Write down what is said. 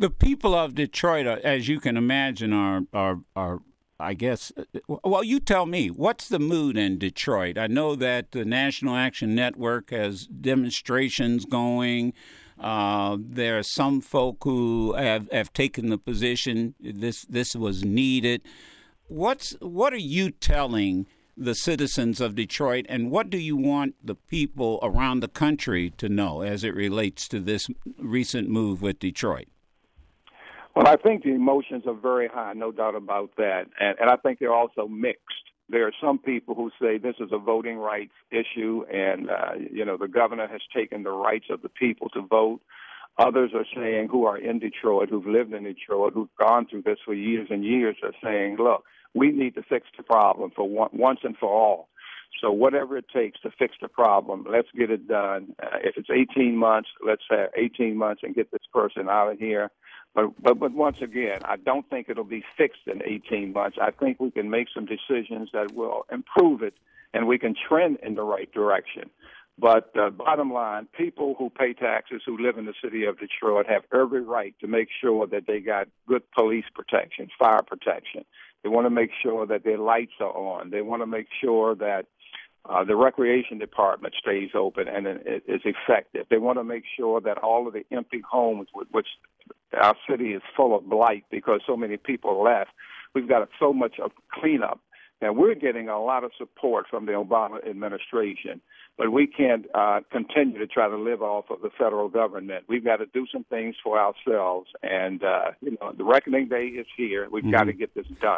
The people of Detroit, as you can imagine, are I guess, well, you tell me, what's the mood in Detroit? I know that the National Action Network has demonstrations going. There are some folk who have taken the position this was needed. What are you telling the citizens of Detroit, and what do you want the people around the country to know as it relates to this recent move with Detroit? Well, I think the emotions are very high, no doubt about that, and I think they're also mixed. There are some people who say this is a voting rights issue, and, the governor has taken the rights of the people to vote. Others are saying, who are in Detroit, who've lived in Detroit, who've gone through this for years and years, are saying, look, we need to fix the problem for once and for all. So whatever it takes to fix the problem, let's get it done. If it's 18 months, let's have 18 months and get this person out of here. But once again, I don't think it'll be fixed in 18 months. I think we can make some decisions that will improve it, and we can trend in the right direction. But bottom line, people who pay taxes, who live in the city of Detroit, have every right to make sure that they got good police protection, fire protection. They want to make sure that their lights are on. They want to make sure that the recreation department stays open and is effective. They want to make sure that all of the empty homes, which our city is full of blight because so many people left, we've got so much of cleanup. Now, we're getting a lot of support from the Obama administration, but we can't continue to try to live off of the federal government. We've got to do some things for ourselves, and the reckoning day is here. We've got to get this done.